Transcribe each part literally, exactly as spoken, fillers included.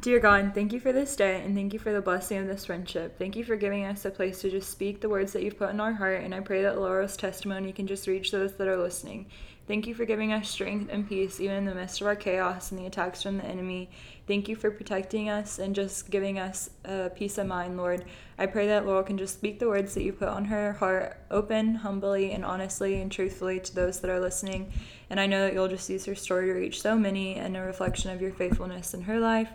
Dear God, thank you for this day, and thank you for the blessing of this friendship. Thank you for giving us a place to just speak the words that you've put in our heart, and I pray that Laurel's testimony can just reach those that are listening. Thank you for giving us strength and peace, even in the midst of our chaos and the attacks from the enemy. Thank you for protecting us and just giving us uh, peace of mind, Lord. I pray that Laurel can just speak the words that you put on her heart, open, humbly, and honestly and truthfully to those that are listening. And I know that you'll just use her story to reach so many, and a reflection of your faithfulness in her life.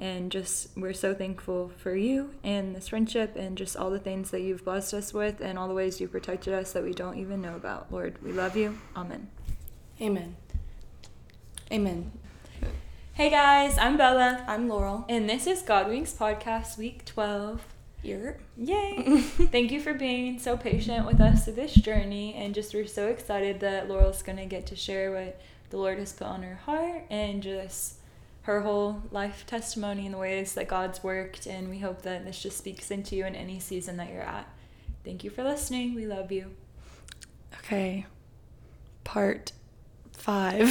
And just, we're so thankful for you and this friendship and just all the things that you've blessed us with and all the ways you protected us that we don't even know about. Lord, we love you. Amen. Amen. Amen. Hey guys, I'm Bella. I'm Laurel. And this is God Wings Podcast, week twelve. You're Yay! Thank you for being so patient with us through this journey. And just, we're so excited that Laurel's going to get to share what the Lord has put on her heart and just her whole life testimony and the ways that God's worked, and we hope that this just speaks into you in any season that you're at. Thank you for listening. We love you. Okay. Part five.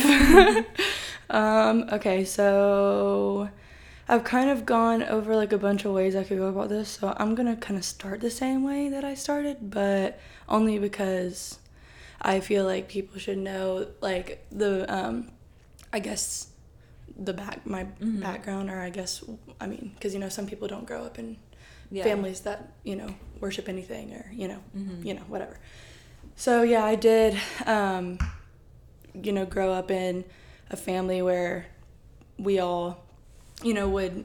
um, okay, so I've kind of gone over like a bunch of ways I could go about this, so I'm going to kind of start the same way that I started, but only because I feel like people should know, like, the, um, I guess... the back my mm-hmm. background, or I guess I mean because you know some people don't grow up in yeah. families that you know worship anything or you know mm-hmm. you know whatever. So yeah, I did um you know grow up in a family where we all you know would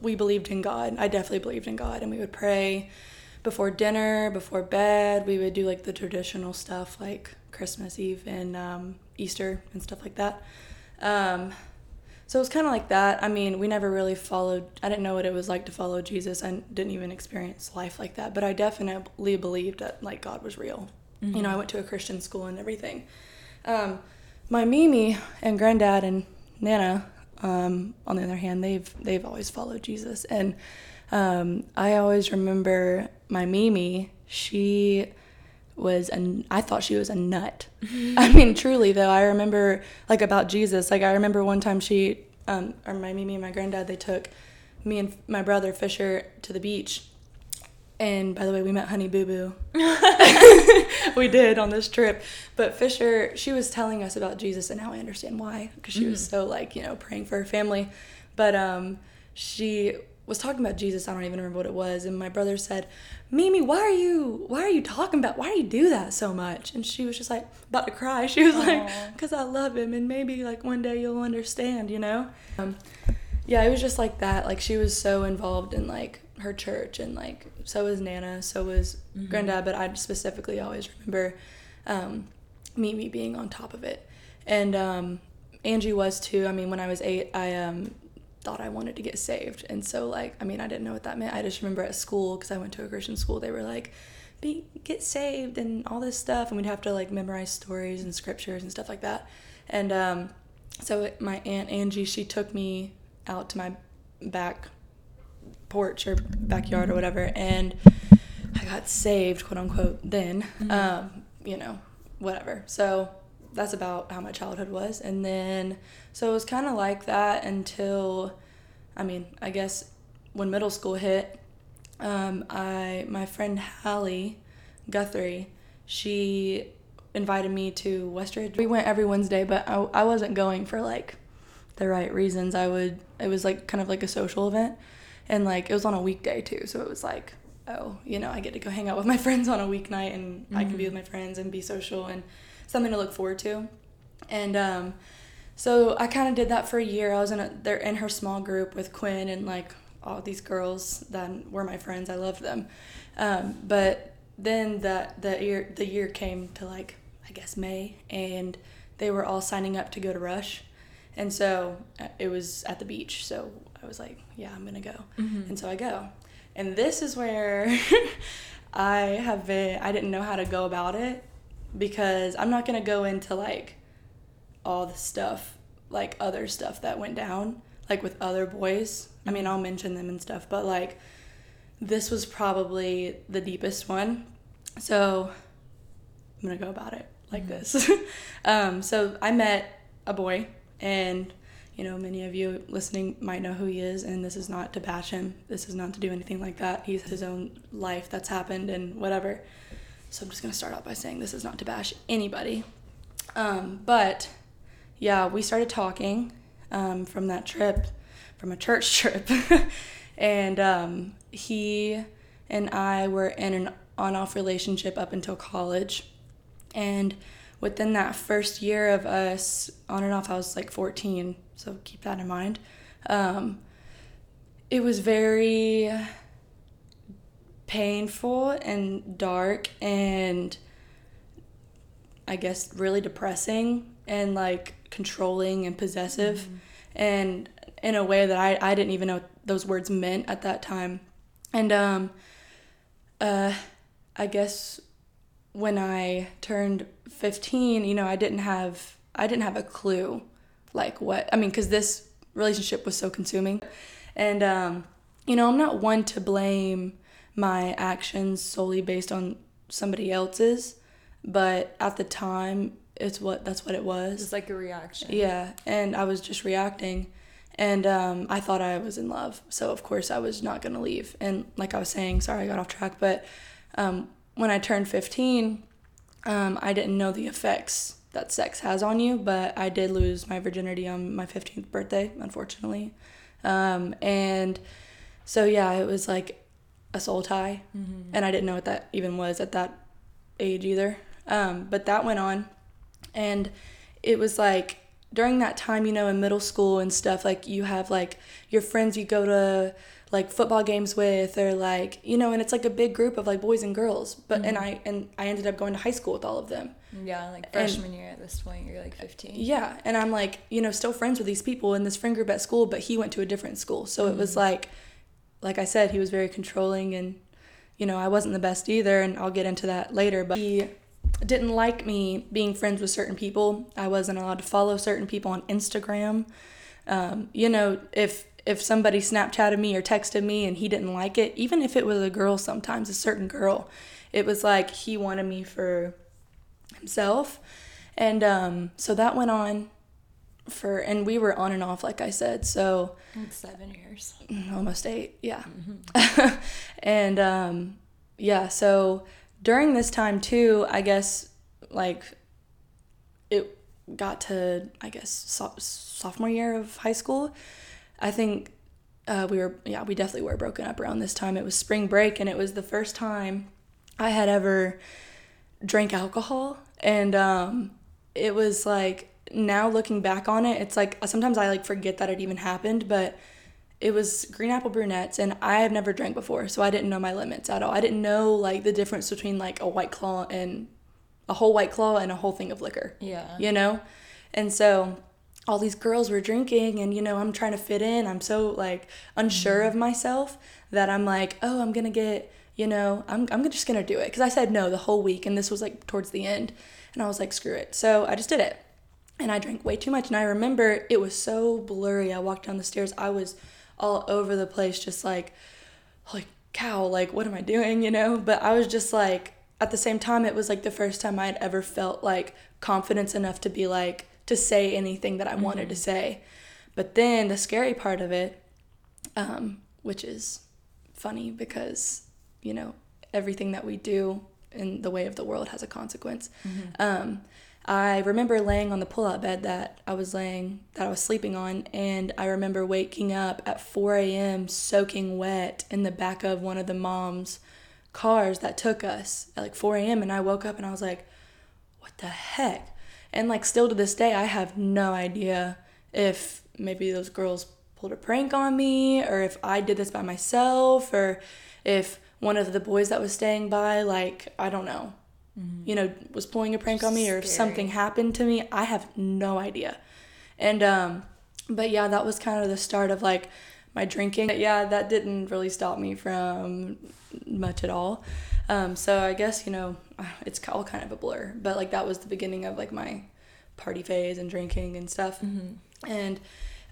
we believed in God. I definitely believed in God, and we would pray before dinner, before bed. We would do like the traditional stuff like Christmas Eve and um Easter and stuff like that. um So it was kind of like that. I mean, we never really followed. I didn't know what it was like to follow Jesus. I didn't even experience life like that. But I definitely believed that, like, God was real. Mm-hmm. You know, I went to a Christian school and everything. Um, my Mimi and Granddad and Nana, um, on the other hand, they've they've always followed Jesus. And um, I always remember my Mimi, she... was an I thought she was a nut. Mm-hmm. I mean, truly though, I remember like about Jesus. Like I remember one time she, um, or my Mimi and my Granddad, they took me and my brother Fisher to the beach. And by the way, we met Honey Boo Boo. We did on this trip. But Fisher, she was telling us about Jesus, and now I understand why, because she mm-hmm. was so like you know praying for her family. But um, she. was talking about Jesus. I don't even remember what it was. And my brother said, Mimi, why are you, why are you talking about, why do you do that so much? And she was just like, about to cry. She was Aww. like, because I love him, and maybe like one day you'll understand, you know? Um, yeah, it was just like that. Like she was so involved in like her church, and like, so was Nana, so was mm-hmm. Granddad, but I specifically always remember um, Mimi being on top of it. And um, Angie was too. I mean, when I was eight, I, um, thought I wanted to get saved, and so like I mean I didn't know what that meant. I just remember at school, because I went to a Christian school, they were like be get saved and all this stuff, and we'd have to like memorize stories and scriptures and stuff like that. And um so it, my Aunt Angie, she took me out to my back porch or backyard or whatever, and I got saved, quote unquote, then mm-hmm. um you know whatever. So that's about how my childhood was. And then, so it was kind of like that until, I mean, I guess when middle school hit, um, I, my friend Hallie Guthrie, she invited me to Westridge. We went every Wednesday, but I, I wasn't going for like the right reasons. I would, it was like kind of like a social event, and like, it was on a weekday too. So it was like, oh, you know, I get to go hang out with my friends on a weeknight, and mm-hmm. I can be with my friends and be social and something to look forward to. And um, so I kind of did that for a year. I was in a, they're in her small group with Quinn and like all these girls that were my friends. I loved them. Um, but then the, the year the year came to like, I guess May, and they were all signing up to go to Rush. And so it was at the beach. So I was like, yeah, I'm going to go. Mm-hmm. And so I go. And this is where I have been, I didn't know how to go about it. Because I'm not going to go into, like, all the stuff, like, other stuff that went down, like, with other boys. I mean, I'll mention them and stuff, but, like, this was probably the deepest one. So I'm going to go about it like mm-hmm. this. um, so I met a boy, and, You know, many of you listening might know who he is, and this is not to bash him. This is not to do anything like that. He's his own life that's happened and whatever. So I'm just going to start out by saying this is not to bash anybody. Um, but, yeah, we started talking um, from that trip, from a church trip. And um, he and I were in an on-off relationship up until college. And within that first year of us, on and off, I was like fourteen, so keep that in mind. Um, it was very painful and dark and I guess really depressing and like controlling and possessive, mm-hmm. and in a way that I, I didn't even know what those words meant at that time. And um, uh, I guess when I turned fifteen, you know, I didn't have I didn't have a clue like what I mean, because this relationship was so consuming. And um, you know, I'm not one to blame my actions solely based on somebody else's, but at the time, it's what that's what it was. It's like a reaction. Yeah, and I was just reacting, and um, I thought I was in love, so of course I was not gonna leave. And like I was saying, sorry I got off track, but um, when I turned fifteen, um, I didn't know the effects that sex has on you, but I did lose my virginity on my fifteenth birthday, unfortunately, um, and so yeah, it was like a soul tie, mm-hmm. and I didn't know what that even was at that age either, um, but that went on. And it was like during that time, you know, in middle school and stuff, like you have like your friends you go to like football games with, or like, you know, and it's like a big group of like boys and girls, but mm-hmm. and I and I ended up going to high school with all of them. Yeah, like freshman and, year at this point, you're like fifteen. Yeah, and I'm like, you know, still friends with these people in this friend group at school, but he went to a different school, so mm-hmm. it was like like I said, he was very controlling, and you know, I wasn't the best either, and I'll get into that later, but he didn't like me being friends with certain people. I wasn't allowed to follow certain people on Instagram. Um, you know, if if somebody Snapchatted me or texted me and he didn't like it, even if it was a girl sometimes, a certain girl, it was like he wanted me for himself. And um, so that went on for, and we were on and off, like I said, so. Like seven years. Almost eight, yeah. Mm-hmm. And um, yeah, so during this time too, I guess like it got to, I guess, so- sophomore year of high school. I think uh, we were, yeah, we definitely were broken up around this time. It was spring break, and it was the first time I had ever drank alcohol. And um, it was like, now looking back on it, it's like sometimes I like forget that it even happened, but it was Green Apple Brunettes, and I have never drank before, so I didn't know my limits at all. I didn't know like the difference between like a White Claw and a whole White Claw and a whole thing of liquor. Yeah. You know? And so all these girls were drinking, and you know, I'm trying to fit in. I'm so like unsure mm-hmm. of myself that I'm like, oh, I'm gonna get, you know, I'm I'm just gonna do it, because I said no the whole week, and this was like towards the end, and I was like, screw it. So I just did it, and I drank way too much. And I remember it was so blurry. I walked down the stairs. I was all over the place, just like, holy cow, like what am I doing, you know? But I was just like, at the same time, it was like the first time I had ever felt like confidence enough to be like, to say anything that I mm-hmm. wanted to say. But then the scary part of it, um, which is funny because, you know, everything that we do in the way of the world has a consequence. Mm-hmm. Um, I remember laying on the pull-out bed that I was laying, that I was sleeping on, and I remember waking up at four a.m. soaking wet in the back of one of the mom's cars that took us at like four a.m. And I woke up and I was like, what the heck? And like still to this day, I have no idea if maybe those girls pulled a prank on me, or if I did this by myself, or if one of the boys that was staying by, like, I don't know, you know, was pulling a prank on me, or if something happened to me. I have no idea. And, um, but yeah, that was kind of the start of like my drinking. But yeah, that didn't really stop me from much at all. Um, so I guess, you know, it's all kind of a blur, but like that was the beginning of like my party phase and drinking and stuff. Mm-hmm. And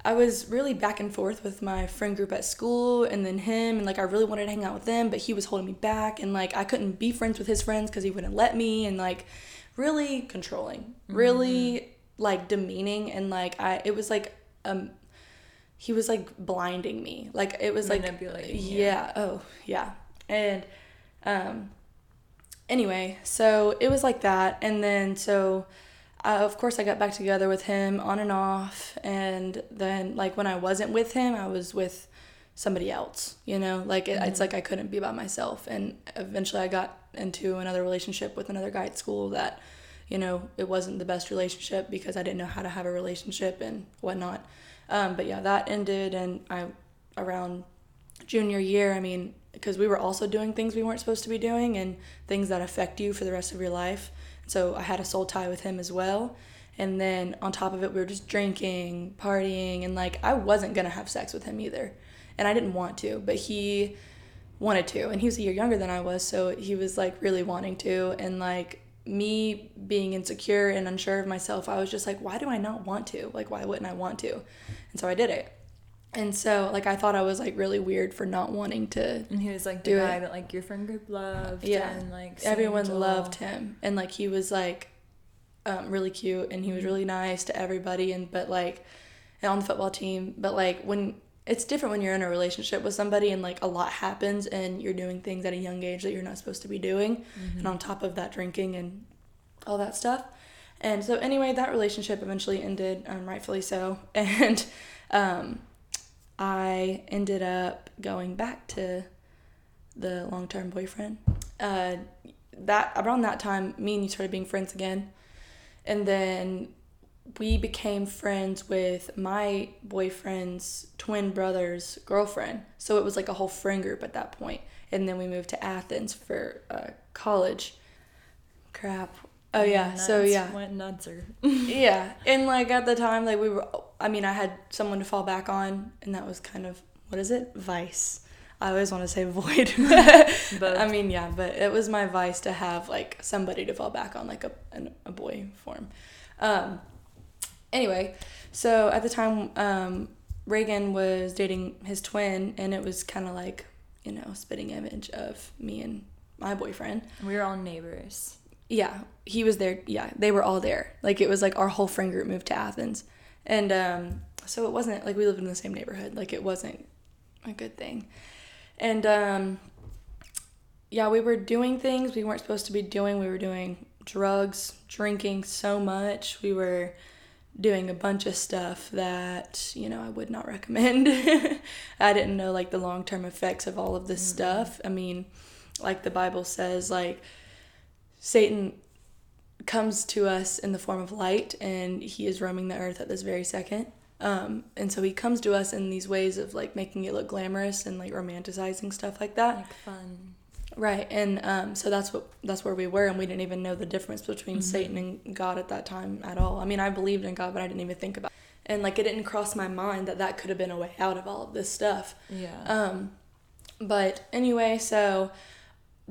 I was really back and forth with my friend group at school, and then him, and like I really wanted to hang out with them, but he was holding me back, and like I couldn't be friends with his friends because he wouldn't let me, and like really controlling, really mm-hmm. like demeaning, and like I it was like um he was like blinding me. Like it was like yeah, oh yeah. And um anyway, so it was like that. And then so uh, of course I got back together with him on and off, and then like when I wasn't with him, I was with somebody else, you know, like it, mm-hmm. it's like I couldn't be by myself. And eventually I got into another relationship with another guy at school that, you know, it wasn't the best relationship because I didn't know how to have a relationship and whatnot. Um, but yeah, that ended. And I, around junior year, I mean, because we were also doing things we weren't supposed to be doing and things that affect you for the rest of your life. So I had a soul tie with him as well. And then on top of it, we were just drinking, partying, and like I wasn't going to have sex with him either. And I didn't want to, but he wanted to. And he was a year younger than I was, so he was like really wanting to. And like me being insecure and unsure of myself, I was just like, why do I not want to? Like, why wouldn't I want to? And so I did it. And so, like, I thought I was, like, really weird for not wanting to. And he was, like, the guy that, like, your friend group loved. Yeah. And, like, everyone loved him. And, like, he was, like, um, really cute. And he was really nice to everybody. And, but, like, and on the football team. But, like, when it's different when you're in a relationship with somebody and, like, a lot happens and you're doing things at a young age that you're not supposed to be doing. Mm-hmm. And on top of that, drinking and all that stuff. And so, anyway, that relationship eventually ended, um, rightfully so. And, um... I ended up going back to the long-term boyfriend. Uh, that around that time, me and you started being friends again. And then we became friends with my boyfriend's twin brother's girlfriend. So it was like a whole friend group at that point. And then we moved to Athens for uh, college. Crap. Oh, yeah. Nuts, so, yeah. Went nutser. Yeah. And, like, at the time, like, we were... I mean, I had someone to fall back on, and that was kind of, what is it? Vice. I always want to say void. But I mean, yeah, but it was my vice to have, like, somebody to fall back on, like, a an, a boy form. Um, anyway, so at the time, um, Reagan was dating his twin, and it was kind of like, you know, spitting image of me and my boyfriend. We were all neighbors. Yeah, he was there. Yeah, they were all there. Like, it was, like, our whole friend group moved to Athens. And um, so it wasn't, like, we lived in the same neighborhood. Like, it wasn't a good thing. And, um, yeah, we were doing things we weren't supposed to be doing. We were doing drugs, drinking so much. We were doing a bunch of stuff that, you know, I would not recommend. I didn't know, like, the long-term effects of all of this mm-hmm. stuff. I mean, like the Bible says, like, Satan comes to us in the form of light, and he is roaming the earth at this very second. Um, and so he comes to us in these ways of, like, making it look glamorous and, like, romanticizing stuff like that. Like fun. Right. And um, so that's what that's where we were, and we didn't even know the difference between mm-hmm. Satan and God at that time at all. I mean, I believed in God, but I didn't even think about it. And, like, it didn't cross my mind that that could have been a way out of all of this stuff. Yeah. Um, but anyway, so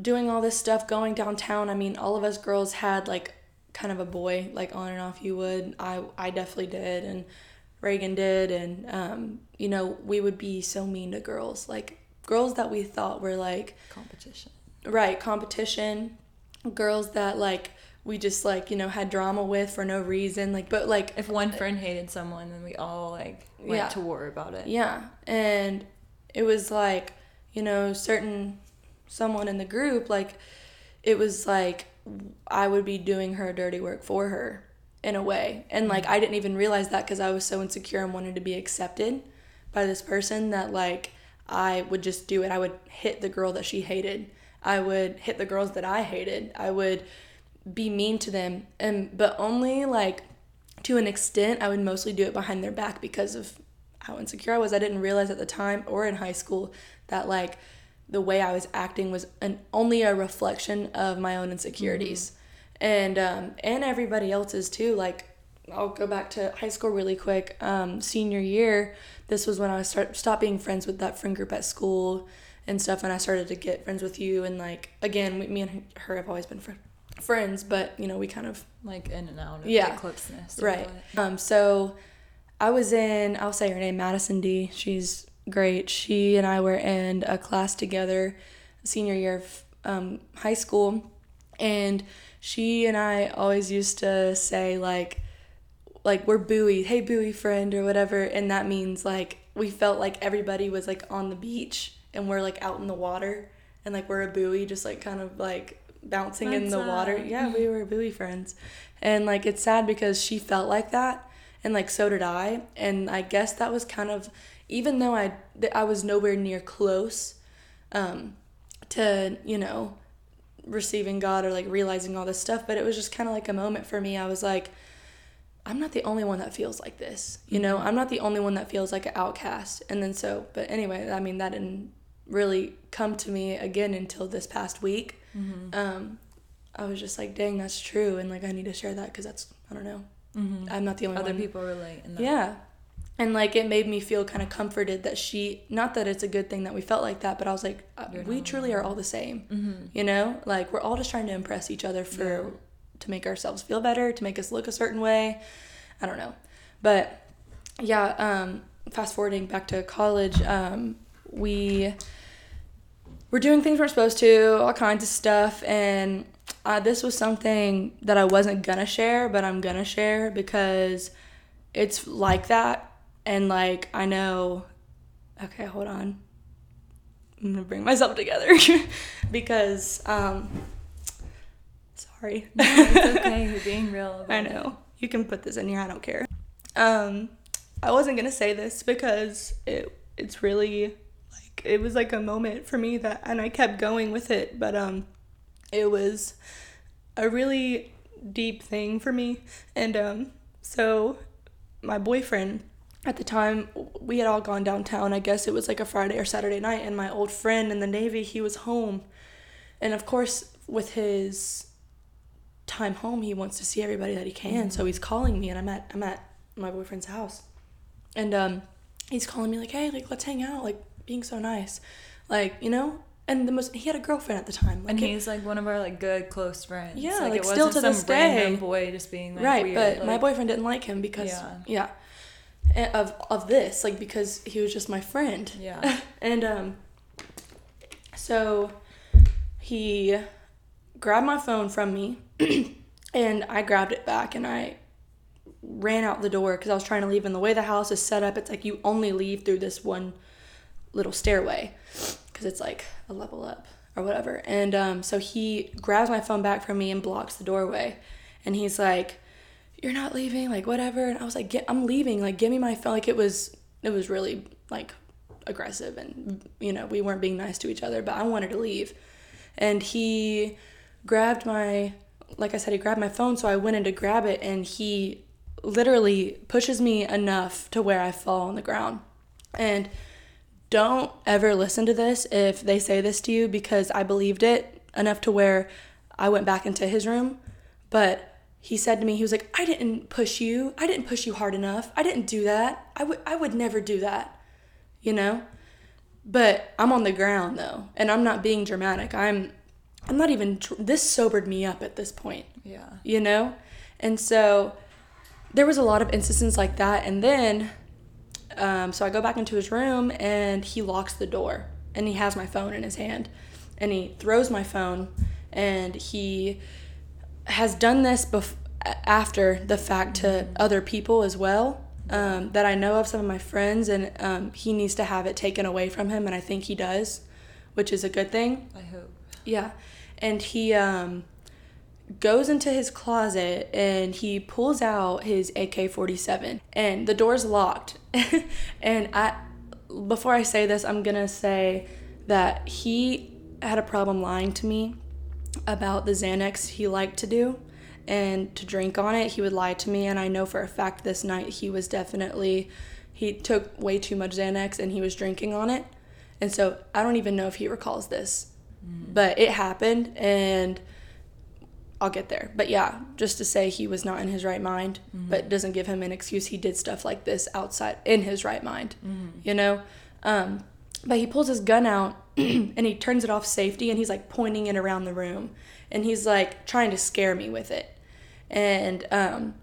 doing all this stuff, going downtown. I mean, all of us girls had, like, kind of a boy, like, on and off you would. I I definitely did, and Reagan did, and, um, you know, we would be so mean to girls. Like, girls that we thought were, like... Competition. Right, competition. Girls that, like, we just, like, you know, had drama with for no reason. Like, but, like... If one friend hated someone, then we all, like, went yeah. to war about it. Yeah, and it was, like, you know, certain... someone in the group, like, it was like I would be doing her dirty work for her in a way. And, like, I didn't even realize that because I was so insecure and wanted to be accepted by this person that, like, I would just do it. I would hit the girl that she hated. I would hit the girls that I hated. I would be mean to them, and but only, like, to an extent. I would mostly do it behind their back because of how insecure I was. I didn't realize at the time or in high school that, like, the way I was acting was an, only a reflection of my own insecurities. Mm-hmm. And um, and everybody else's too. Like, I'll go back to high school really quick. Um, senior year, this was when I start, stopped being friends with that friend group at school and stuff, and I started to get friends with you. And, like, again, we, me and her have always been fr- friends, but, you know, we kind of... Like, in and out of yeah, the closeness. Right. Um, so I was in, I'll say her name, Madison D. She's... great. She and I were in a class together senior year of um, high school, and she and I always used to say, like, like we're buoy, hey buoy friend or whatever, and that means like we felt like everybody was like on the beach and we're like out in the water and like we're a buoy just like kind of like bouncing That's in the sad. water. Yeah, we were buoy friends. And like it's sad because she felt like that and like so did I, and I guess that was kind of, even though I I was nowhere near close um to, you know, receiving God or like realizing all this stuff, but it was just kind of like a moment for me. I was like, I'm not the only one that feels like this, you know, I'm not the only one that feels like an outcast. And then so, but anyway, I mean, that didn't really come to me again until this past week. Mm-hmm. Um, I was just like, dang, that's true. And like, I need to share that because that's, I don't know. Mm-hmm. I'm not the only Other one. Other people relate in that. Yeah. And like, it made me feel kind of comforted that she, not that it's a good thing that we felt like that, but I was like, You're we truly are all the same, mm-hmm. you know, like we're all just trying to impress each other for, yeah. to make ourselves feel better, to make us look a certain way. I don't know. But yeah, um, fast forwarding back to college, um, we were doing things we weren't supposed to, all kinds of stuff. And uh, this was something that I wasn't gonna share, but I'm gonna share because it's like that. And, like, I know, okay, hold on. I'm going to bring myself together because, um, sorry. No, it's okay. You're being real. I know. It. You can put this in here. I don't care. Um, I wasn't going to say this because it it's really, like, it was, like, a moment for me that, and I kept going with it, but, um, it was a really deep thing for me. And, um, so my boyfriend, at the time, we had all gone downtown. I guess it was like a Friday or Saturday night, and my old friend in the Navy, he was home. And of course, with his time home, he wants to see everybody that he can. So he's calling me, and I'm at I'm at my boyfriend's house. And um, he's calling me like, hey, like let's hang out, like being so nice. Like, you know? And the most, he had a girlfriend at the time. Like, and he's, like, one of our, like, good, close friends. Yeah, like, like it still wasn't to some this day. Random boy just being, like, right, weird. Right, but like, my boyfriend didn't like him because, yeah. yeah. of of this, like, because he was just my friend. Yeah. And um so he grabbed my phone from me and I grabbed it back and I ran out the door because I was trying to leave, and the way the house is set up, it's like you only leave through this one little stairway because it's like a level up or whatever. And um so he grabs my phone back from me and blocks the doorway, and he's like, you're not leaving, like, whatever. And I was like, get, I'm leaving, like, give me my phone. Like, it was, it was really, like, aggressive, and, you know, we weren't being nice to each other, but I wanted to leave. And he grabbed my, like I said, he grabbed my phone, so I went in to grab it, and he literally pushes me enough to where I fall on the ground. And don't ever listen to this if they say this to you, because I believed it enough to where I went back into his room, but he said to me, he was like, I didn't push you. I didn't push you hard enough. I didn't do that. I would I would never do that, you know? But I'm on the ground, though, and I'm not being dramatic. I'm I'm not even, this sobered me up at this point, yeah, you know? And so there was a lot of instances like that. And then, um, so I go back into his room, and he locks the door, and he has my phone in his hand, and he throws my phone, and he has done this bef- after the fact to other people as well, um, that I know of, some of my friends, and um, he needs to have it taken away from him, and I think he does, which is a good thing. I hope. Yeah. And he um, goes into his closet, and he pulls out his A K forty-seven, and the door's locked. And I, before I say this, I'm going to say that he had a problem lying to me about the Xanax he liked to do and to drink on it. He would lie to me, and I know for a fact this night he was definitely, he took way too much Xanax and he was drinking on it. And so I don't even know if he recalls this, mm. but it happened, and I'll get there. But yeah, just to say he was not in his right mind, mm. but doesn't give him an excuse. He did stuff like this outside in his right mind, mm. you know? Um, but he pulls his gun out and he turns it off safety, and he's like pointing it around the room, and he's like trying to scare me with it. And um,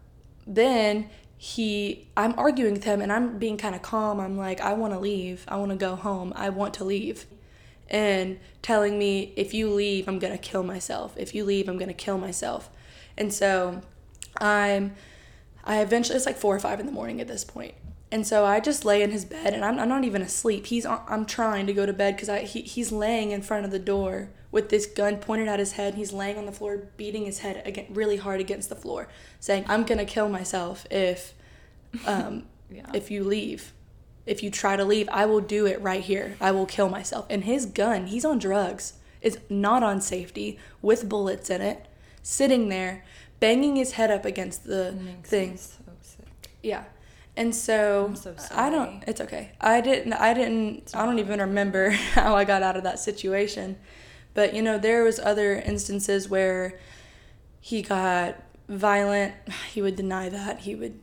then he, I'm arguing with him, and I'm being kind of calm. I'm like, I want to leave. I want to go home. I want to leave. And telling me, if you leave, I'm going to kill myself. If you leave, I'm going to kill myself. And so I'm I eventually, it's like four or five in the morning at this point. And so I just lay in his bed, and I'm, I'm not even asleep. He's I'm trying to go to bed because I he, he's laying in front of the door with this gun pointed at his head. He's laying on the floor, beating his head again, really hard against the floor, saying, "I'm gonna kill myself if, um, yeah. if you leave, if you try to leave, I will do it right here. I will kill myself." And his gun, he's on drugs, is not on safety, with bullets in it, sitting there, banging his head up against the thing. So sick. Yeah. And so, I'm so sorry. I don't, it's okay. I didn't, I didn't, I don't even remember how I got out of that situation. But, you know, there was other instances where he got violent. He would deny that. He would,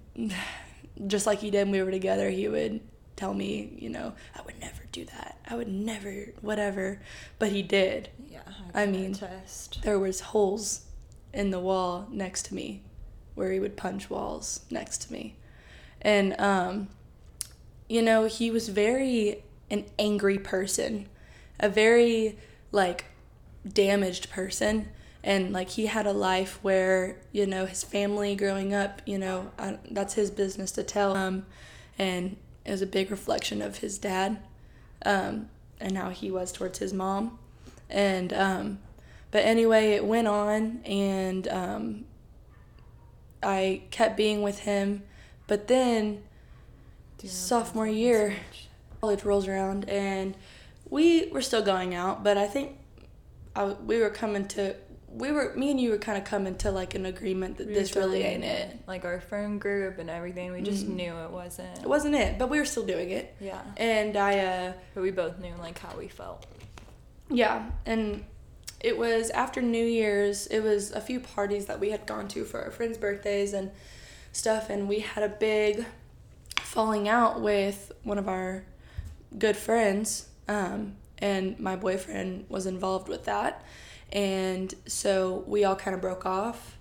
just like he did when we were together, he would tell me, you know, I would never do that. I would never, whatever. But he did. Yeah. I, I mean, test. There was holes in the wall next to me where he would punch walls next to me. And, um, you know, he was very an angry person, a very, like, damaged person. And, like, he had a life where, you know, his family growing up, you know, I, that's his business to tell. Um, and it was a big reflection of his dad um, and how he was towards his mom. And, um, but anyway, it went on, and um, I kept being with him. But then, sophomore year, college rolls around, and we were still going out, but I think I, we were coming to, we were, me and you were kind of coming to, like, an agreement that we this really ain't it. it. Like, our phone group and everything, we just mm-hmm. knew it wasn't. It wasn't it, but we were still doing it. Yeah. And I, uh... But we both knew, like, how we felt. Yeah, and it was after New Year's, it was a few parties that we had gone to for our friends' birthdays, and stuff, and we had a big falling out with one of our good friends, um, and my boyfriend was involved with that, and so we all kind of broke off,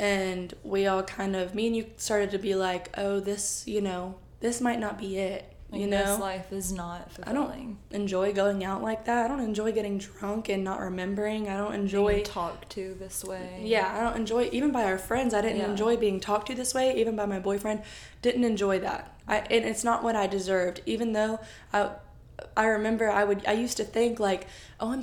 and we all kind of, me and you started to be like, oh, this, you know, this might not be it, like, you know? This life is not fulfilling. I don't enjoy going out like that. I don't enjoy getting drunk and not remembering. I don't enjoy... Being talked to this way. Yeah, I don't enjoy... Even by our friends, I didn't yeah. enjoy being talked to this way. Even by my boyfriend, didn't enjoy that. I And it's not what I deserved. Even though I I remember I would... I used to think, like, oh, I'm...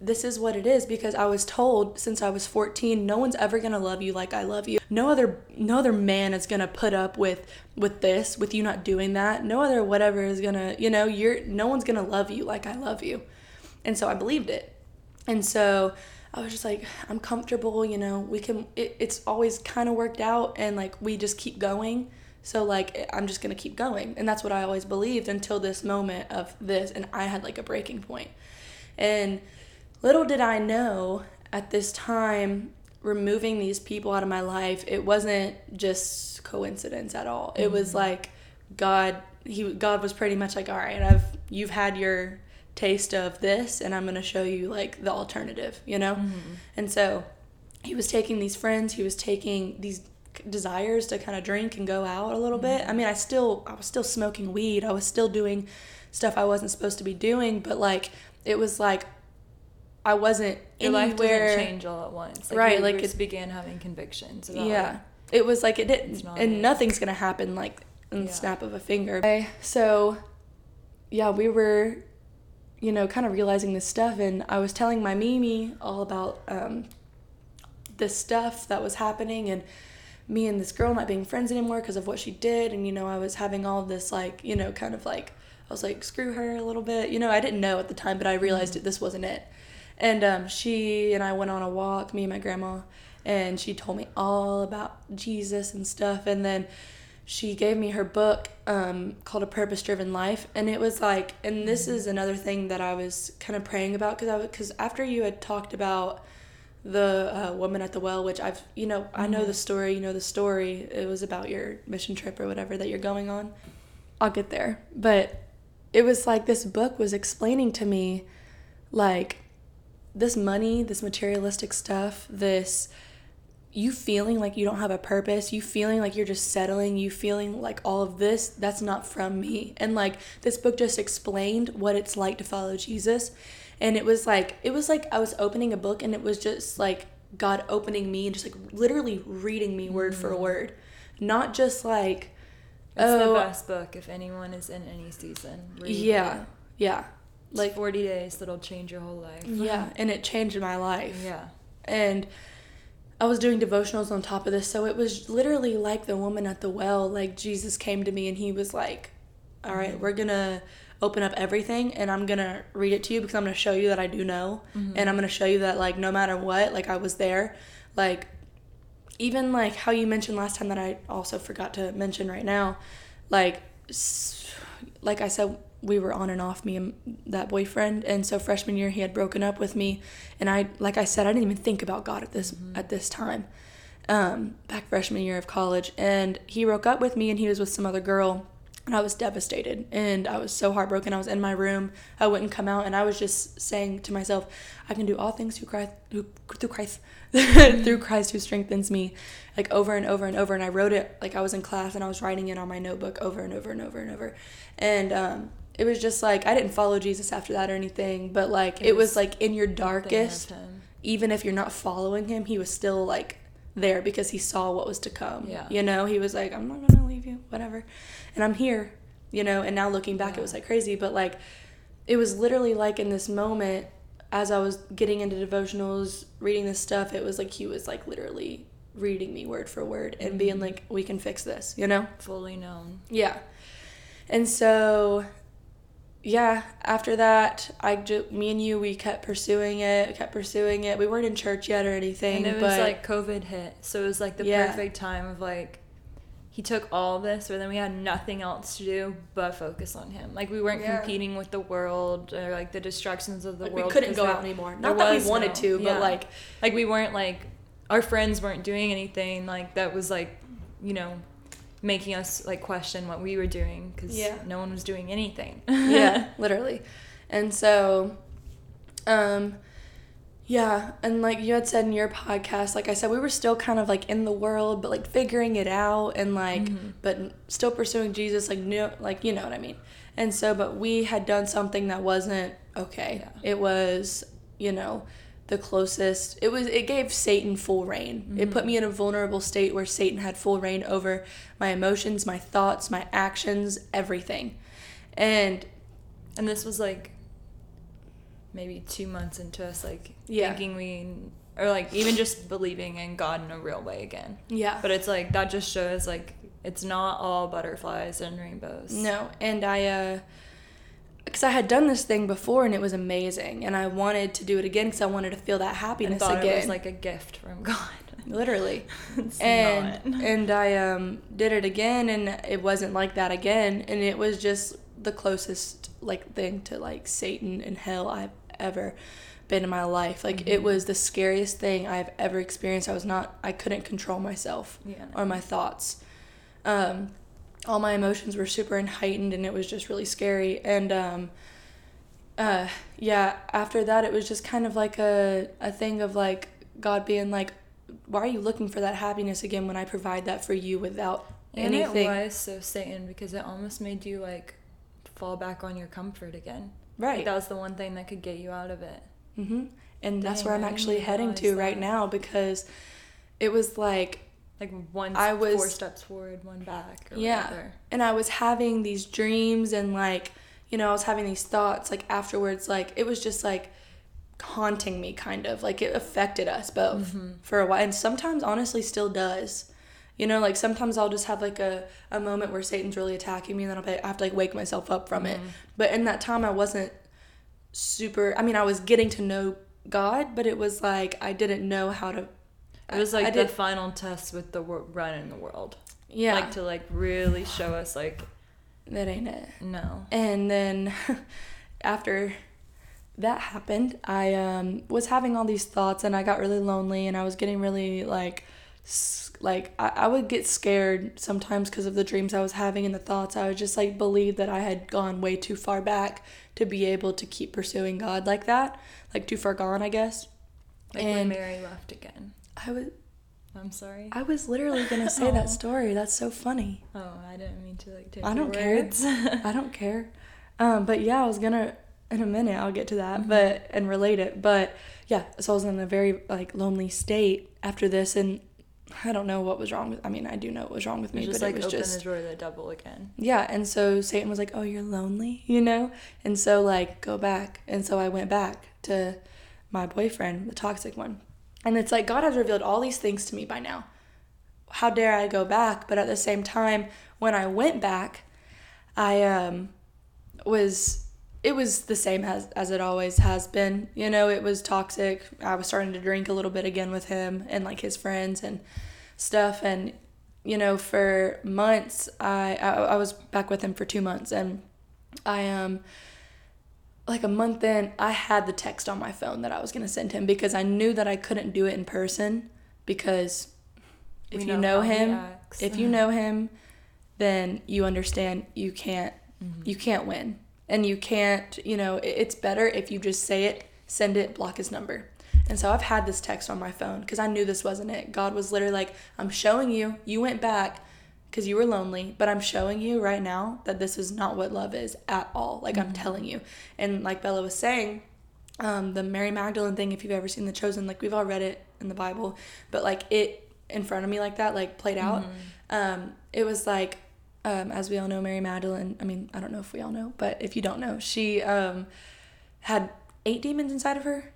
This is what it is, because I was told since I was fourteen, no one's ever gonna love you like I love you. No other, no other man is gonna put up with, with this, with you not doing that. No other whatever is gonna, you know, you're, no one's gonna love you like I love you. And so I believed it. And so I was just like, I'm comfortable, you know, we can, it, it's always kind of worked out, and like we just keep going. So like, I'm just gonna keep going. And that's what I always believed until this moment of this. And I had like a breaking point. And little did I know, at this time, removing these people out of my life, it wasn't just coincidence at all. Mm-hmm. It was like God. He God was pretty much like, all right, I've you've had your taste of this, and I'm going to show you like the alternative, you know. Mm-hmm. And so he was taking these friends, he was taking these desires to kind of drink and go out a little mm-hmm. bit. I mean, I still I was still smoking weed. I was still doing stuff I wasn't supposed to be doing, but like it was like. I wasn't Your anywhere. Life doesn't change all at once. Like, right. Like it began having convictions. About yeah. Like, it was like it didn't. And it. Nothing's going to happen like in yeah. the snap of a finger. Okay, so, yeah, we were, you know, kind of realizing this stuff. And I was telling my Mimi all about um, this stuff that was happening. And me and this girl not being friends anymore because of what she did. And, you know, I was having all this like, you know, kind of like, I was like, screw her a little bit. You know, I didn't know at the time, but I realized mm-hmm. it, this wasn't it. And um, she and I went on a walk, me and my grandma, and she told me all about Jesus and stuff. And then she gave me her book um, called A Purpose-Driven Life. And it was like, and this is another thing that I was kind of praying about, because I because after you had talked about the uh, woman at the well, which I've, you know, I know the story, you know the story. It was about your mission trip or whatever that you're going on. I'll get there. But it was like this book was explaining to me, like, this money, this materialistic stuff, this you feeling like you don't have a purpose, you feeling like you're just settling, you feeling like all of this, that's not from me. And like this book just explained what it's like to follow Jesus. And it was like, it was like I was opening a book, and it was just like God opening me and just like literally reading me word mm-hmm. for word. Not just like, it's oh, the best book if anyone is in any season. Yeah, it. yeah. It's like forty days that'll change your whole life. Yeah, and it changed my life. Yeah. And I was doing devotionals on top of this, so it was literally like the woman at the well. Like, Jesus came to me and he was like, all right, mm-hmm. we're going to open up everything and I'm going to read it to you because I'm going to show you that I do know. Mm-hmm. And I'm going to show you that, like, no matter what, like, I was there. Like, even, like, how you mentioned last time that I also forgot to mention right now, like, like I said, we were on and off, me and that boyfriend. And so freshman year, he had broken up with me. And I, like I said, I didn't even think about God at this mm-hmm. at this time, um, back freshman year of college. And he broke up with me and he was with some other girl. And I was devastated and I was so heartbroken. I was in my room. I wouldn't come out. And I was just saying to myself, I can do all things through Christ, who, through Christ, through Christ who strengthens me, like over and over and over. And I wrote it like I was in class and I was writing it on my notebook over and over and over and over. And um, it was just like, I didn't follow Jesus after that or anything, but like it, it was, was like in your darkest, even if you're not following him, he was still like there because he saw what was to come. Yeah. You know, he was like, I'm not going to leave you, whatever. And I'm here, you know, and now looking back, yeah. it was like crazy, but like, it was literally like in this moment, as I was getting into devotionals, reading this stuff, it was like, he was like literally reading me word for word and mm-hmm. being like, we can fix this, you know? Fully known. Yeah. And so, yeah, after that, I just, me and you, we kept pursuing it, kept pursuing it. We weren't in church yet or anything. And it was but, like COVID hit. So it was like the yeah. perfect time of like, he took all this, but then we had nothing else to do but focus on him. Like, we weren't yeah. competing with the world or, like, the distractions of the like world. We couldn't go out anymore. Not that we wanted no. to, but, yeah. like... Like, we weren't, like... Our friends weren't doing anything, like, that was, like, you know, making us, like, question what we were doing because yeah. no one was doing anything. yeah, literally. And so, um... yeah, and like you had said in your podcast, like I said, we were still kind of like in the world, but like figuring it out and like, mm-hmm. but still pursuing Jesus, like, new, like, you know what I mean? And so, but we had done something that wasn't okay. Yeah. It was, you know, the closest, it was, it gave Satan full reign. Mm-hmm. It put me in a vulnerable state where Satan had full reign over my emotions, my thoughts, my actions, everything. And, and this was like, maybe two months into us, like, yeah. thinking we... Or, like, even just believing in God in a real way again. Yeah. But it's, like, that just shows, like, it's not all butterflies and rainbows. No. And I, uh... Because I had done this thing before, and it was amazing. And I wanted to do it again because I wanted to feel that happiness again. I thought again. It was, like, a gift from God. Literally. It's and, not. And I, um, did it again, and it wasn't like that again. And it was just the closest, like, thing to, like, Satan and hell I've ever been in my life. Like, mm-hmm. it was the scariest thing I've ever experienced. I was not, I couldn't control myself yeah. or my thoughts. Um, all my emotions were super heightened and it was just really scary. And, um, uh, yeah, after that, it was just kind of like a, a thing of like God being like, why are you looking for that happiness again when I provide that for you without and anything? And it was so Satan because it almost made you like fall back on your comfort again. Right. Like that was the one thing that could get you out of it. Mm-hmm. And that's Dang, where I'm actually heading to that. Right now because it was like... Like one, I was, four steps forward, one back. Or yeah. Whatever. And I was having these dreams and like, you know, I was having these thoughts like afterwards, like it was just like haunting me kind of. Like it affected us both mm-hmm. for a while. And sometimes honestly still does. You know, like sometimes I'll just have like a, a moment where Satan's really attacking me and then I'll be, I have to like wake myself up from mm-hmm. it. But in that time I wasn't super, I mean, I was getting to know God, but it was like I didn't know how to. It was like I, I the did, final test with the wor- run in the world. Yeah. Like to like really show us like. That ain't it. No. And then after that happened, I um, was having all these thoughts and I got really lonely and I was getting really like. Like, I, I would get scared sometimes because of the dreams I was having and the thoughts. I would just, like, believe that I had gone way too far back to be able to keep pursuing God like that. Like, too far gone, I guess. Like and when Mary left again. I was... I'm sorry? I was literally going to say oh. that story. That's so funny. Oh, I didn't mean to, like, take I don't your words. care. I don't care. Um, but, yeah, I was going to... In a minute, I'll get to that, mm-hmm. but... And relate it. But, yeah, so I was in a very, like, lonely state after this, and... I don't know what was wrong with I mean, I do know what was wrong with me, just, but like, it was open just... open the door to the devil again. Yeah, and so Satan was like, oh, you're lonely, you know? And so, like, go back. And so I went back to my boyfriend, the toxic one. And it's like, God has revealed all these things to me by now. How dare I go back? But at the same time, when I went back, I um was... It was the same as, as it always has been. You know, it was toxic. I was starting to drink a little bit again with him and, like, his friends and stuff. And, you know, for months, I, I, I was back with him for two months. And I, um, like, a month in, I had the text on my phone that I was going to send him because I knew that I couldn't do it in person because if we you know, know him, if you know him, then you understand you can't, mm-hmm. you can't win. And you can't, you know, it's better if you just say it, send it, block his number. And so I've had this text on my phone because I knew this wasn't it. God was literally like, I'm showing you, you went back because you were lonely, but I'm showing you right now that this is not what love is at all. Like, mm-hmm. I'm telling you. And like Bella was saying, um, the Mary Magdalene thing, if you've ever seen The Chosen, like, we've all read it in the Bible, but like it in front of me like that, like played out. Mm-hmm. Um, it was like, Um, as we all know, Mary Magdalene, I mean, I don't know if we all know, but if you don't know, she um, had eight demons inside of her,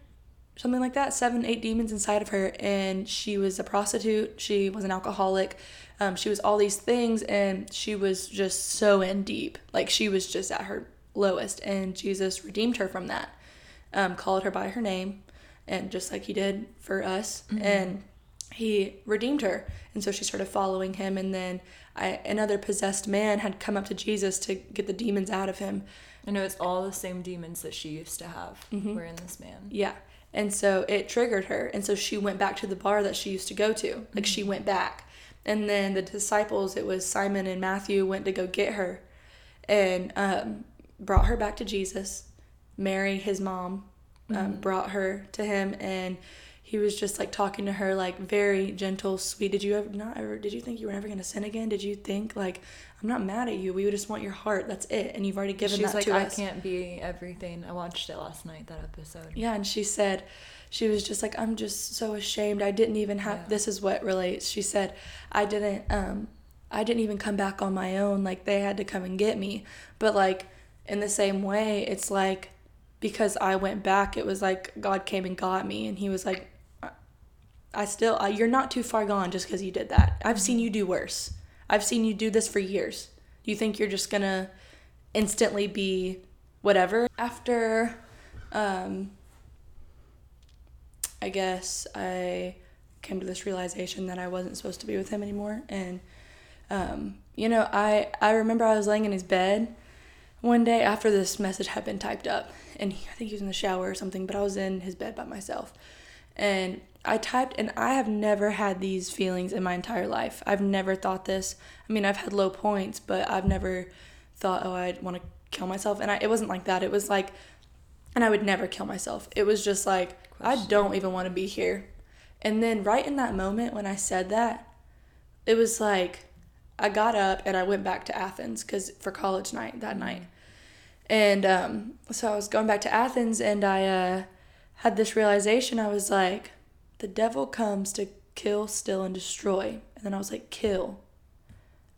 something like that, seven, eight demons inside of her, and she was a prostitute, she was an alcoholic, um, she was all these things, and she was just so in deep, like she was just at her lowest, and Jesus redeemed her from that, um, called her by her name, and just like he did for us, mm-hmm. and he redeemed her, and so she started following him, and then I, another possessed man had come up to Jesus to get the demons out of him. I know it's all the same demons that she used to have mm-hmm. were in this man. Yeah. And so it triggered her. And so she went back to the bar that she used to go to. Like mm-hmm. she went back. And then the disciples, it was Simon and Matthew, went to go get her and um, brought her back to Jesus. Mary, his mom, um, mm-hmm. brought her to him, and he was just like talking to her, like very gentle, sweet. Did you ever not ever? Did you think you were never gonna sin again? Did you think like I'm not mad at you? We just want your heart. That's it. And you've already given that to us. She was like, I can't be everything. I watched it last night, that episode. Yeah, and she said, she was just like, I'm just so ashamed. I didn't even have. Yeah. This is what relates. She said, I didn't. Um, I didn't even come back on my own. Like they had to come and get me. But like in the same way, it's like because I went back, it was like God came and got me, and he was like, I still, I, you're not too far gone just because you did that. I've seen you do worse. I've seen you do this for years. Do you think you're just going to instantly be whatever? After, um, I guess I came to this realization that I wasn't supposed to be with him anymore. And, um, you know, I, I remember I was laying in his bed one day after this message had been typed up. And he, I think he was in the shower or something, but I was in his bed by myself. And I typed, and I have never had these feelings in my entire life. I've never thought this. I mean, I've had low points, but I've never thought, oh, I'd want to kill myself. And I, it wasn't like that. It was like, and I would never kill myself. It was just like, question. I don't even want to be here. And then right in that moment when I said that, it was like I got up and I went back to Athens because for college night that night. And um, so I was going back to Athens, and I uh, had this realization. I was like, the devil comes to kill, steal, and destroy. And then I was like, kill.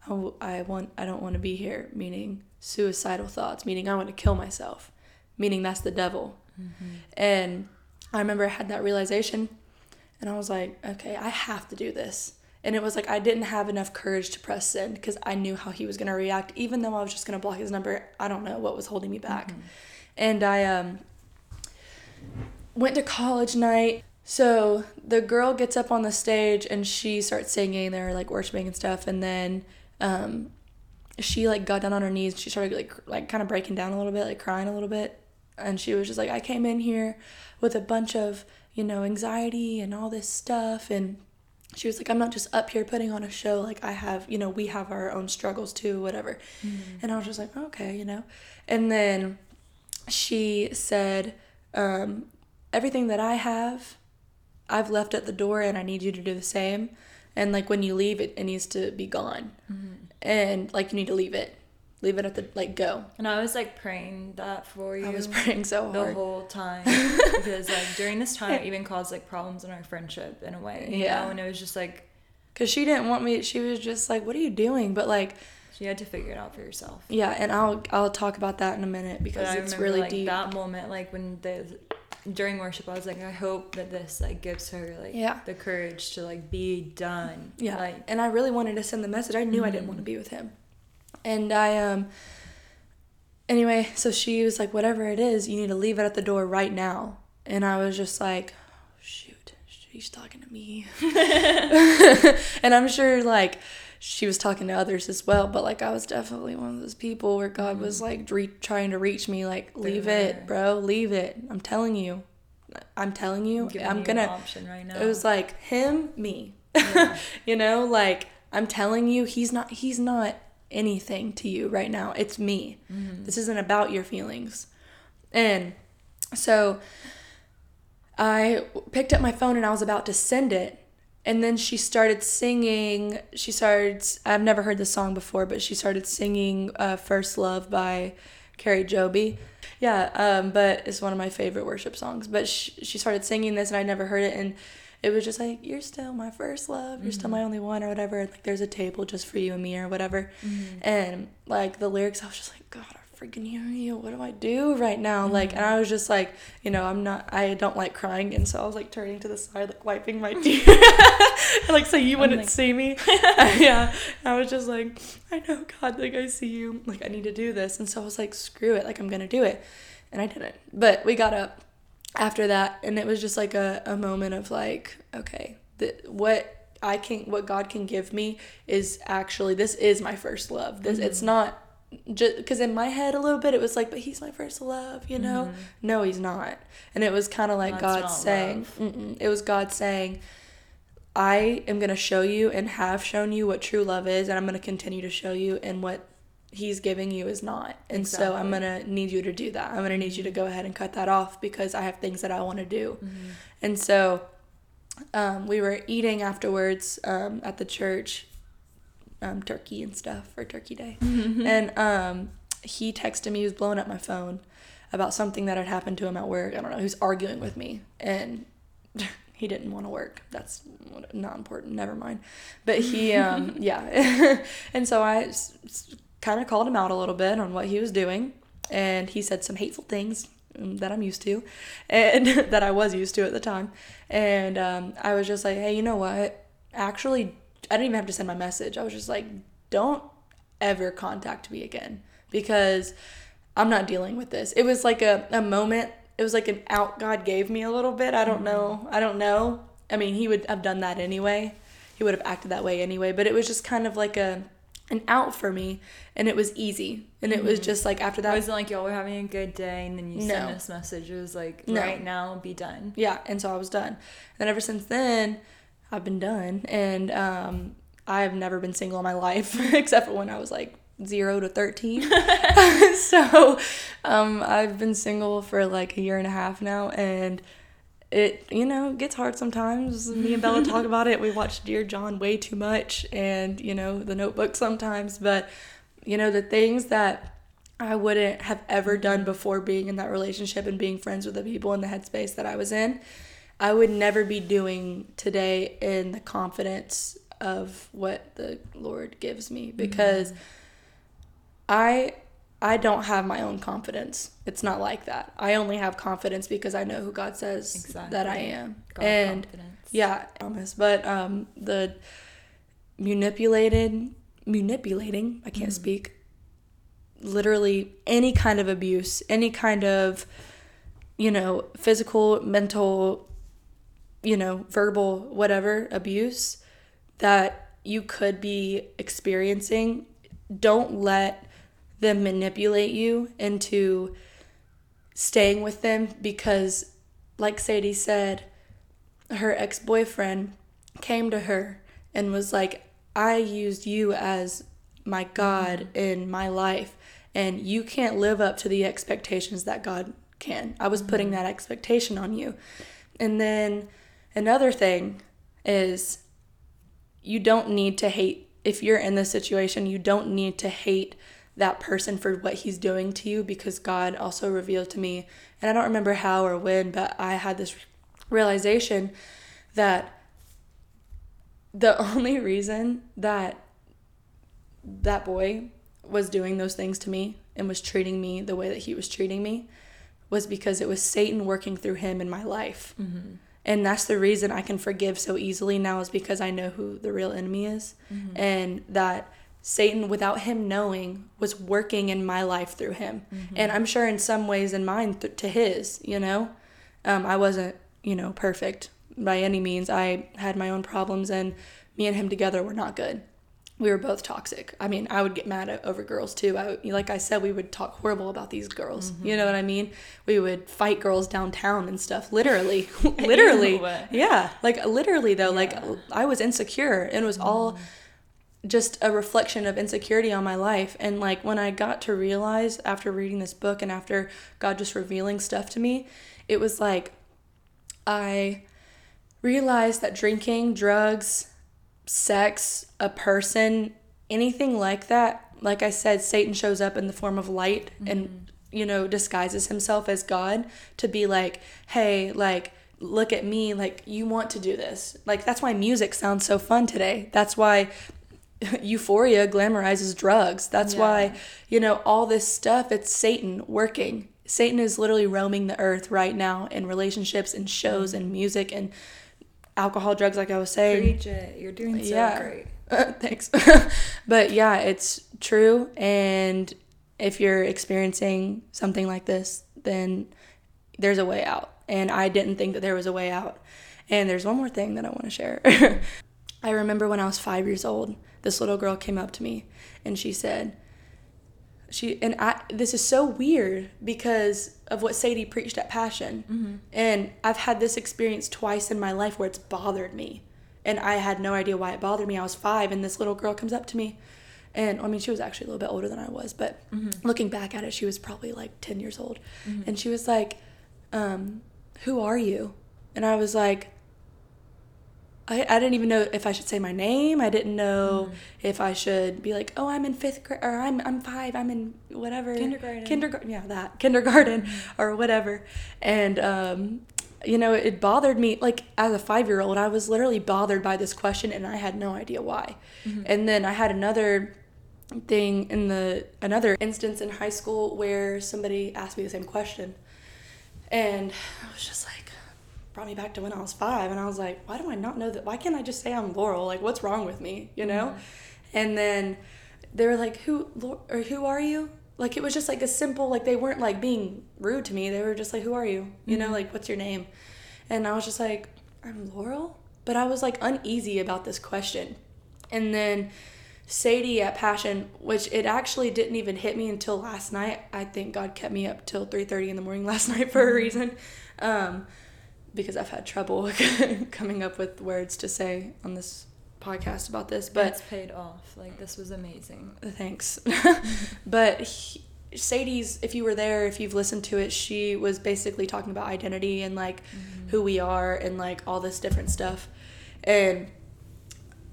Oh, I want. I don't want to be here, meaning suicidal thoughts, meaning I want to kill myself, meaning that's the devil. Mm-hmm. And I remember I had that realization, and I was like, okay, I have to do this. And it was like I didn't have enough courage to press send because I knew how he was going to react, even though I was just going to block his number. I don't know what was holding me back. Mm-hmm. And I um, went to college night. So the girl gets up on the stage and she starts singing. They're like worshiping and stuff. And then um, she like got down on her knees. She started like like kind of breaking down a little bit, like crying a little bit. And she was just like, I came in here with a bunch of, you know, anxiety and all this stuff. And she was like, I'm not just up here putting on a show. Like I have, you know, we have our own struggles too, whatever. Mm-hmm. And I was just like, okay, you know. And then she said, um, everything that I have, I've left at the door, and I need you to do the same. And like when you leave, it, it needs to be gone. Mm-hmm. And like you need to leave it, leave it at the like go. And I was like praying that for you. I was praying so hard the whole time because like during this time, it even caused like problems in our friendship in a way. You yeah, know? And it was just like Because she didn't want me. She was just like, what are you doing? But, like... You had to figure it out for yourself. Yeah, and I'll I'll talk about that in a minute because I it's remember, really like, deep. That moment, like when the during worship, I was like, I hope that this like gives her like yeah. the courage to like be done. Yeah, like, and I really wanted to send the message. I knew mm-hmm. I didn't want to be with him, and I um. Anyway, so she was like, whatever it is, you need to leave it at the door right now. And I was just like, oh, shoot, she's talking to me, and I'm sure like. She was talking to others as well, but, like, I was definitely one of those people where God mm-hmm. was, like, re- trying to reach me, like, leave Fair. it, bro, leave it. I'm telling you. I'm telling you. I'm, I'm going to. Right now. It was, like, him, me. Yeah. You know, like, I'm telling you, he's not, he's not anything to you right now. It's me. Mm-hmm. This isn't about your feelings. And so I picked up my phone and I was about to send it. And then she started singing, she started, I've never heard this song before, but she started singing uh, First Love by Carrie Joby. Yeah, um, but it's one of my favorite worship songs. But she, she started singing this and I never heard it. And it was just like, you're still my first love, you're mm-hmm. still my only one or whatever. Like there's a table just for you and me or whatever. Mm-hmm. And like the lyrics, I was just like, God, I freaking hear you. What do I do right now? Mm-hmm. Like, and I was just like, you know, I'm not, I don't like crying. And so I was like turning to the side, like wiping my tears. Like, so you wouldn't like, see me. Yeah. I was just like, I know, God, like, I see you. Like, I need to do this. And so I was like, screw it. Like, I'm going to do it. And I didn't. But we got up after that. And it was just like a, a moment of like, okay, the, what I can, what God can give me is actually, this is my first love. This mm-hmm. It's not just, because in my head a little bit, it was like, but he's my first love, you know? Mm-hmm. No, he's not. And it was kind of like That's God saying, mm-mm. It was God saying, I am going to show you and have shown you what true love is, and I'm going to continue to show you, and what he's giving you is not. And exactly. so I'm going to need you to do that. I'm going to need you to go ahead and cut that off because I have things that I want to do. Mm-hmm. And so um, we were eating afterwards um, at the church, um, turkey and stuff for Turkey Day. Mm-hmm. And um, he texted me, he was blowing up my phone about something that had happened to him at work. I don't know, he was arguing with me. And... He didn't want to work. That's not important. Never mind. But he, um, yeah. And so I s- s- kind of called him out a little bit on what he was doing. And he said some hateful things that I'm used to and that I was used to at the time. And um, I was just like, hey, you know what? Actually, I didn't even have to send my message. I was just like, don't ever contact me again because I'm not dealing with this. It was like a, a moment. It was like an out God gave me a little bit. I don't know. I don't know. I mean, he would have done that anyway. He would have acted that way anyway. But it was just kind of like a an out for me. And it was easy. And it was just like after that. It wasn't like, y'all were having a good day. And then you no. sent this message. It was like, no. right now, be done. Yeah. And so I was done. And then ever since then, I've been done. And um, I've never been single in my life except for when I was like, zero to thirteen. So um I've been single for like a year and a half now, and it, you know, gets hard sometimes. Me and Bella talk about it. We watch Dear John way too much, and, you know, The Notebook sometimes. But, you know, the things that I wouldn't have ever done before being in that relationship and being friends with the people in the headspace that I was in, I would never be doing today in the confidence of what the Lord gives me, because mm-hmm. I I don't have my own confidence. It's not like that. I only have confidence because I know who God says exactly. that I am. God and confidence. Yeah, I promise. But um, the manipulated, manipulating, I can't mm. speak, literally any kind of abuse, any kind of, you know, physical, mental, you know, verbal, whatever abuse that you could be experiencing, don't let them manipulate you into staying with them, because like Sadie said, her ex-boyfriend came to her and was like, I used you as my God in my life, and you can't live up to the expectations that God can. I was putting that expectation on you. And then another thing is, you don't need to hate. If you're in this situation, you don't need to hate that person for what he's doing to you, because God also revealed to me, and I don't remember how or when, but I had this realization that the only reason that that boy was doing those things to me and was treating me the way that he was treating me was because it was Satan working through him in my life. Mm-hmm. And that's the reason I can forgive so easily now, is because I know who the real enemy is. Mm-hmm. And that Satan, without him knowing, was working in my life through him. Mm-hmm. And I'm sure in some ways in mine th- to his, you know. Um, I wasn't, you know, perfect by any means. I had my own problems, and me and him together were not good. We were both toxic. I mean, I would get mad at, over girls too. I, like I said, we would talk horrible about these girls. Mm-hmm. You know what I mean? We would fight girls downtown and stuff. Literally, literally, Ew. yeah. Like literally though, yeah. like I was insecure, and it was mm. all just a reflection of insecurity on my life. And like when I got to realize after reading this book and after God just revealing stuff to me, it was like I realized that drinking, drugs, sex, a person, anything like that, like I said, Satan shows up in the form of light mm-hmm. and, you know, disguises himself as God to be like, hey, like, look at me, like, you want to do this. Like, that's why music sounds so fun today. That's why Euphoria glamorizes drugs. That's yeah. why, you know, all this stuff, it's Satan working. Satan is literally roaming the earth right now in relationships and shows mm-hmm. and music and alcohol, drugs, like I was saying. Preach it. You're doing so yeah. great. Uh, thanks. But yeah, it's true. And if you're experiencing something like this, then there's a way out. And I didn't think that there was a way out. And there's one more thing that I want to share. I remember when I was five years old, this little girl came up to me and she said, She and I. This is so weird because of what Sadie preached at Passion. Mm-hmm. And I've had this experience twice in my life where it's bothered me. And I had no idea why it bothered me. I was five and this little girl comes up to me. And I mean, she was actually a little bit older than I was. But mm-hmm. looking back at it, she was probably like ten years old. Mm-hmm. And she was like, um, who are you? And I was like, I, I didn't even know if I should say my name. I didn't know mm. if I should be like, oh, I'm in fifth grade, or I'm I'm five, I'm in whatever. Kindergarten. Kindergarten, yeah, that. Kindergarten or whatever. And, um, you know, it bothered me. Like, as a five-year-old, I was literally bothered by this question, and I had no idea why. Mm-hmm. And then I had another thing in the, another instance in high school where somebody asked me the same question. And I was just like, brought me back to when I was five, and I was like, why do I not know that? Why can't I just say I'm Laurel? Like, what's wrong with me, you know? Mm-hmm. And then they were like, who or who are you? Like, it was just like a simple, like, they weren't like being rude to me. They were just like, who are you? Mm-hmm. You know, like, what's your name? And I was just like, I'm Laurel? But I was like uneasy about this question. And then Sadie at Passion, which it actually didn't even hit me until last night. I think God kept me up till three thirty in the morning last night for mm-hmm. a reason. Um, because I've had trouble coming up with words to say on this podcast about this. But it's paid off. Like, this was amazing. Thanks. But he, Sadie's, if you were there, if you've listened to it, she was basically talking about identity and, like, mm-hmm. who we are and, like, all this different stuff. And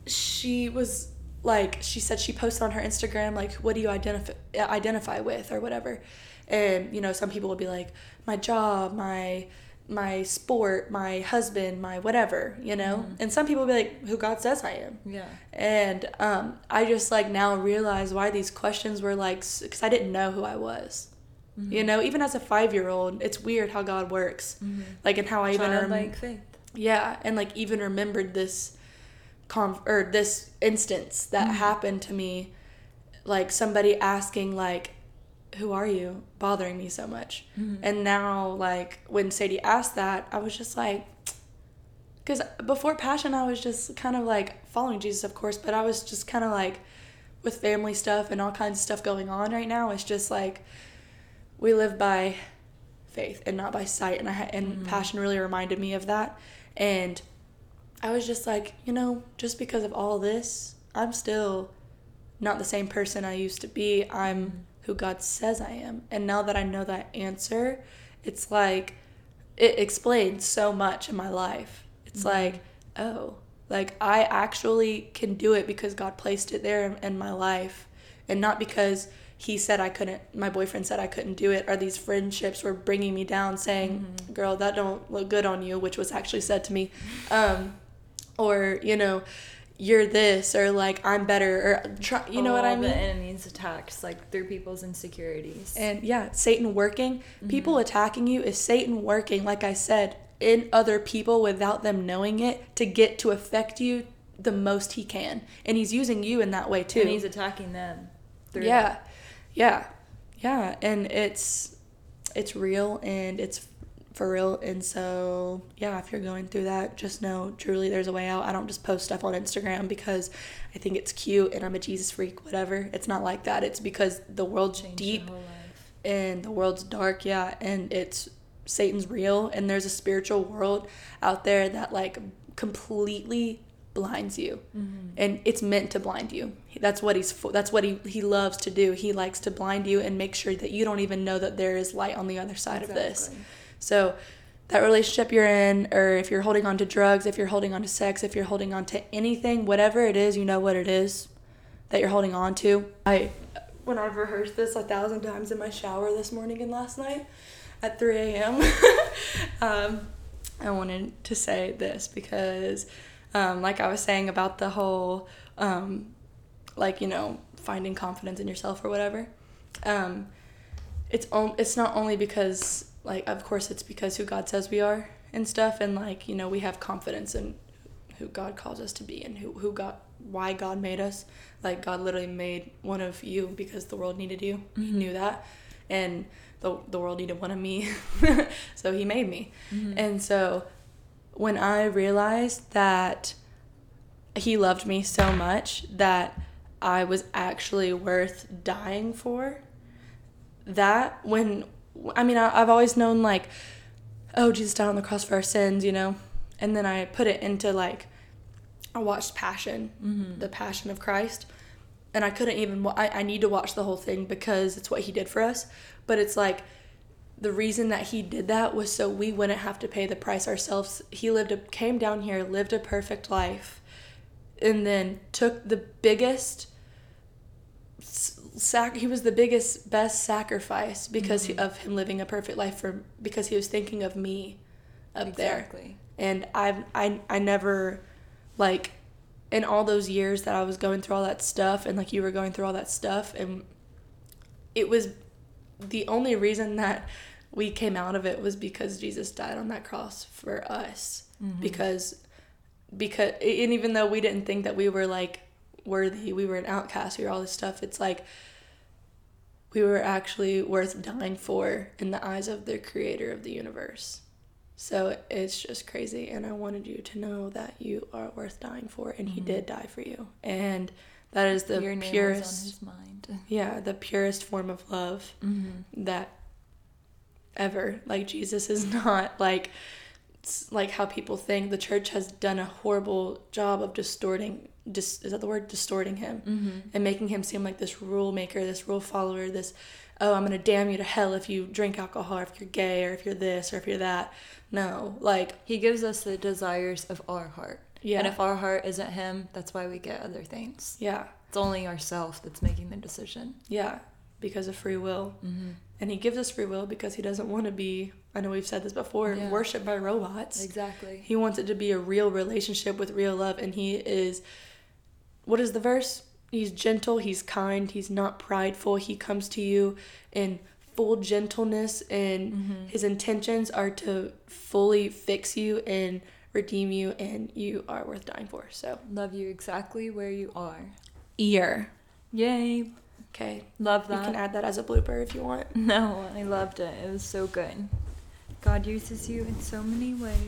she was, like, she said she posted on her Instagram, like, what do you identify identify with or whatever. And, you know, some people would be like, my job, my... my sport, my husband, my whatever, you know? Mm-hmm. And some people be like, who God says I am. Yeah. And um, I just, like, now realize why these questions were, like, because I didn't know who I was. Mm-hmm. You know, even as a five-year-old, it's weird how God works. Mm-hmm. Like, and how I Child even... Childlike faith. Yeah, and, like, even remembered this, conf- or this instance that mm-hmm. happened to me, like, somebody asking, like, who are you, bothering me so much. Mm-hmm. And now, like, when Sadie asked that, I was just like, because before Passion, I was just kind of like following Jesus, of course, but I was just kind of like with family stuff and all kinds of stuff going on right now. It's just like we live by faith and not by sight. And I and mm-hmm. Passion really reminded me of that. And I was just like, you know, just because of all this, I'm still not the same person I used to be. I'm mm-hmm. who God says I am. And now that I know that answer, it's like, it explains so much in my life. It's mm-hmm. like, oh, like I actually can do it because God placed it there in my life, and not because he said I couldn't, my boyfriend said I couldn't do it, or these friendships were bringing me down saying, mm-hmm. girl, that don't look good on you, which was actually said to me. Um, or, you know, you're this, or like I'm better, or try, you know oh, what I mean? The enemy's attacks, like through people's insecurities. And yeah, Satan working, mm-hmm. people attacking you is Satan working, like I said, in other people without them knowing it, to get to affect you the most he can. And he's using you in that way too. And he's attacking them. Through yeah. That. Yeah. Yeah. And it's, it's real and it's for real. And so, yeah, if you're going through that, just know truly there's a way out. I don't just post stuff on Instagram because I think it's cute and I'm a Jesus freak, whatever. It's not like that. It's because the world's Change deep and the world's dark. Yeah. And it's Satan's real. And there's a spiritual world out there that like completely blinds you, mm-hmm. and it's meant to blind you. That's what he's for. That's what he he loves to do. He likes to blind you and make sure that you don't even know that there is light on the other side exactly. of this. So that relationship you're in, or if you're holding on to drugs, if you're holding on to sex, if you're holding on to anything, whatever it is, you know what it is that you're holding on to. I when I've rehearsed this a thousand times in my shower this morning and last night at three a.m. um I wanted to say this because Um, like I was saying about the whole, um, like, you know, finding confidence in yourself or whatever. Um, it's on, it's not only because, like, of course it's because who God says we are and stuff. And, like, you know, we have confidence in who God calls us to be and who, who God, why God made us. Like, God literally made one of you because the world needed you. Mm-hmm. He knew that. And the, the world needed one of me. So he made me. Mm-hmm. And so when I realized that he loved me so much that I was actually worth dying for, that when, I mean, I, I've always known, like, oh, Jesus died on the cross for our sins, you know? And then I put it into, like, I watched Passion, mm-hmm. the Passion of Christ, and I couldn't even, I, I need to watch the whole thing because it's what he did for us, but it's like, the reason that he did that was so we wouldn't have to pay the price ourselves. He lived, a, came down here, lived a perfect life, and then took the biggest sac. He was the biggest, best sacrifice because mm-hmm. of him living a perfect life for because he was thinking of me, up exactly. there. And I, I, I never, like, in all those years that I was going through all that stuff, and like you were going through all that stuff, and it was. The only reason that we came out of it was because Jesus died on that cross for us. Mm-hmm. Because, because, and even though we didn't think that we were, like, worthy, we were an outcast, we were all this stuff, it's like we were actually worth dying for in the eyes of the creator of the universe. So it's just crazy. And I wanted you to know that you are worth dying for, and mm-hmm. he did die for you. And that is the Your name purest, was on his mind. Yeah, the purest form of love mm-hmm. that ever. Like, Jesus is not like like how people think. The church has done a horrible job of distorting. Dis, is that the word? Distorting him mm-hmm. and making him seem like this rule maker, this rule follower. This, oh, I'm gonna damn you to hell if you drink alcohol, or if you're gay, or if you're this, or if you're that. No, like he gives us the desires of our heart. Yeah. And if our heart isn't him, that's why we get other things. Yeah. It's only ourself that's making the decision. Yeah. Because of free will. Mm-hmm. And he gives us free will because he doesn't want to be, I know we've said this before, yeah. worshipped by robots. Exactly. He wants it to be a real relationship with real love. And he is, what is the verse? He's gentle. He's kind. He's not prideful. He comes to you in full gentleness. And mm-hmm. his intentions are to fully fix you and redeem you, and you are worth dying for. So love you exactly where you are. Ear. Yay. Okay. Love that. You can add that as a blooper if you want. No, I loved it. It was so good. God uses you in so many ways.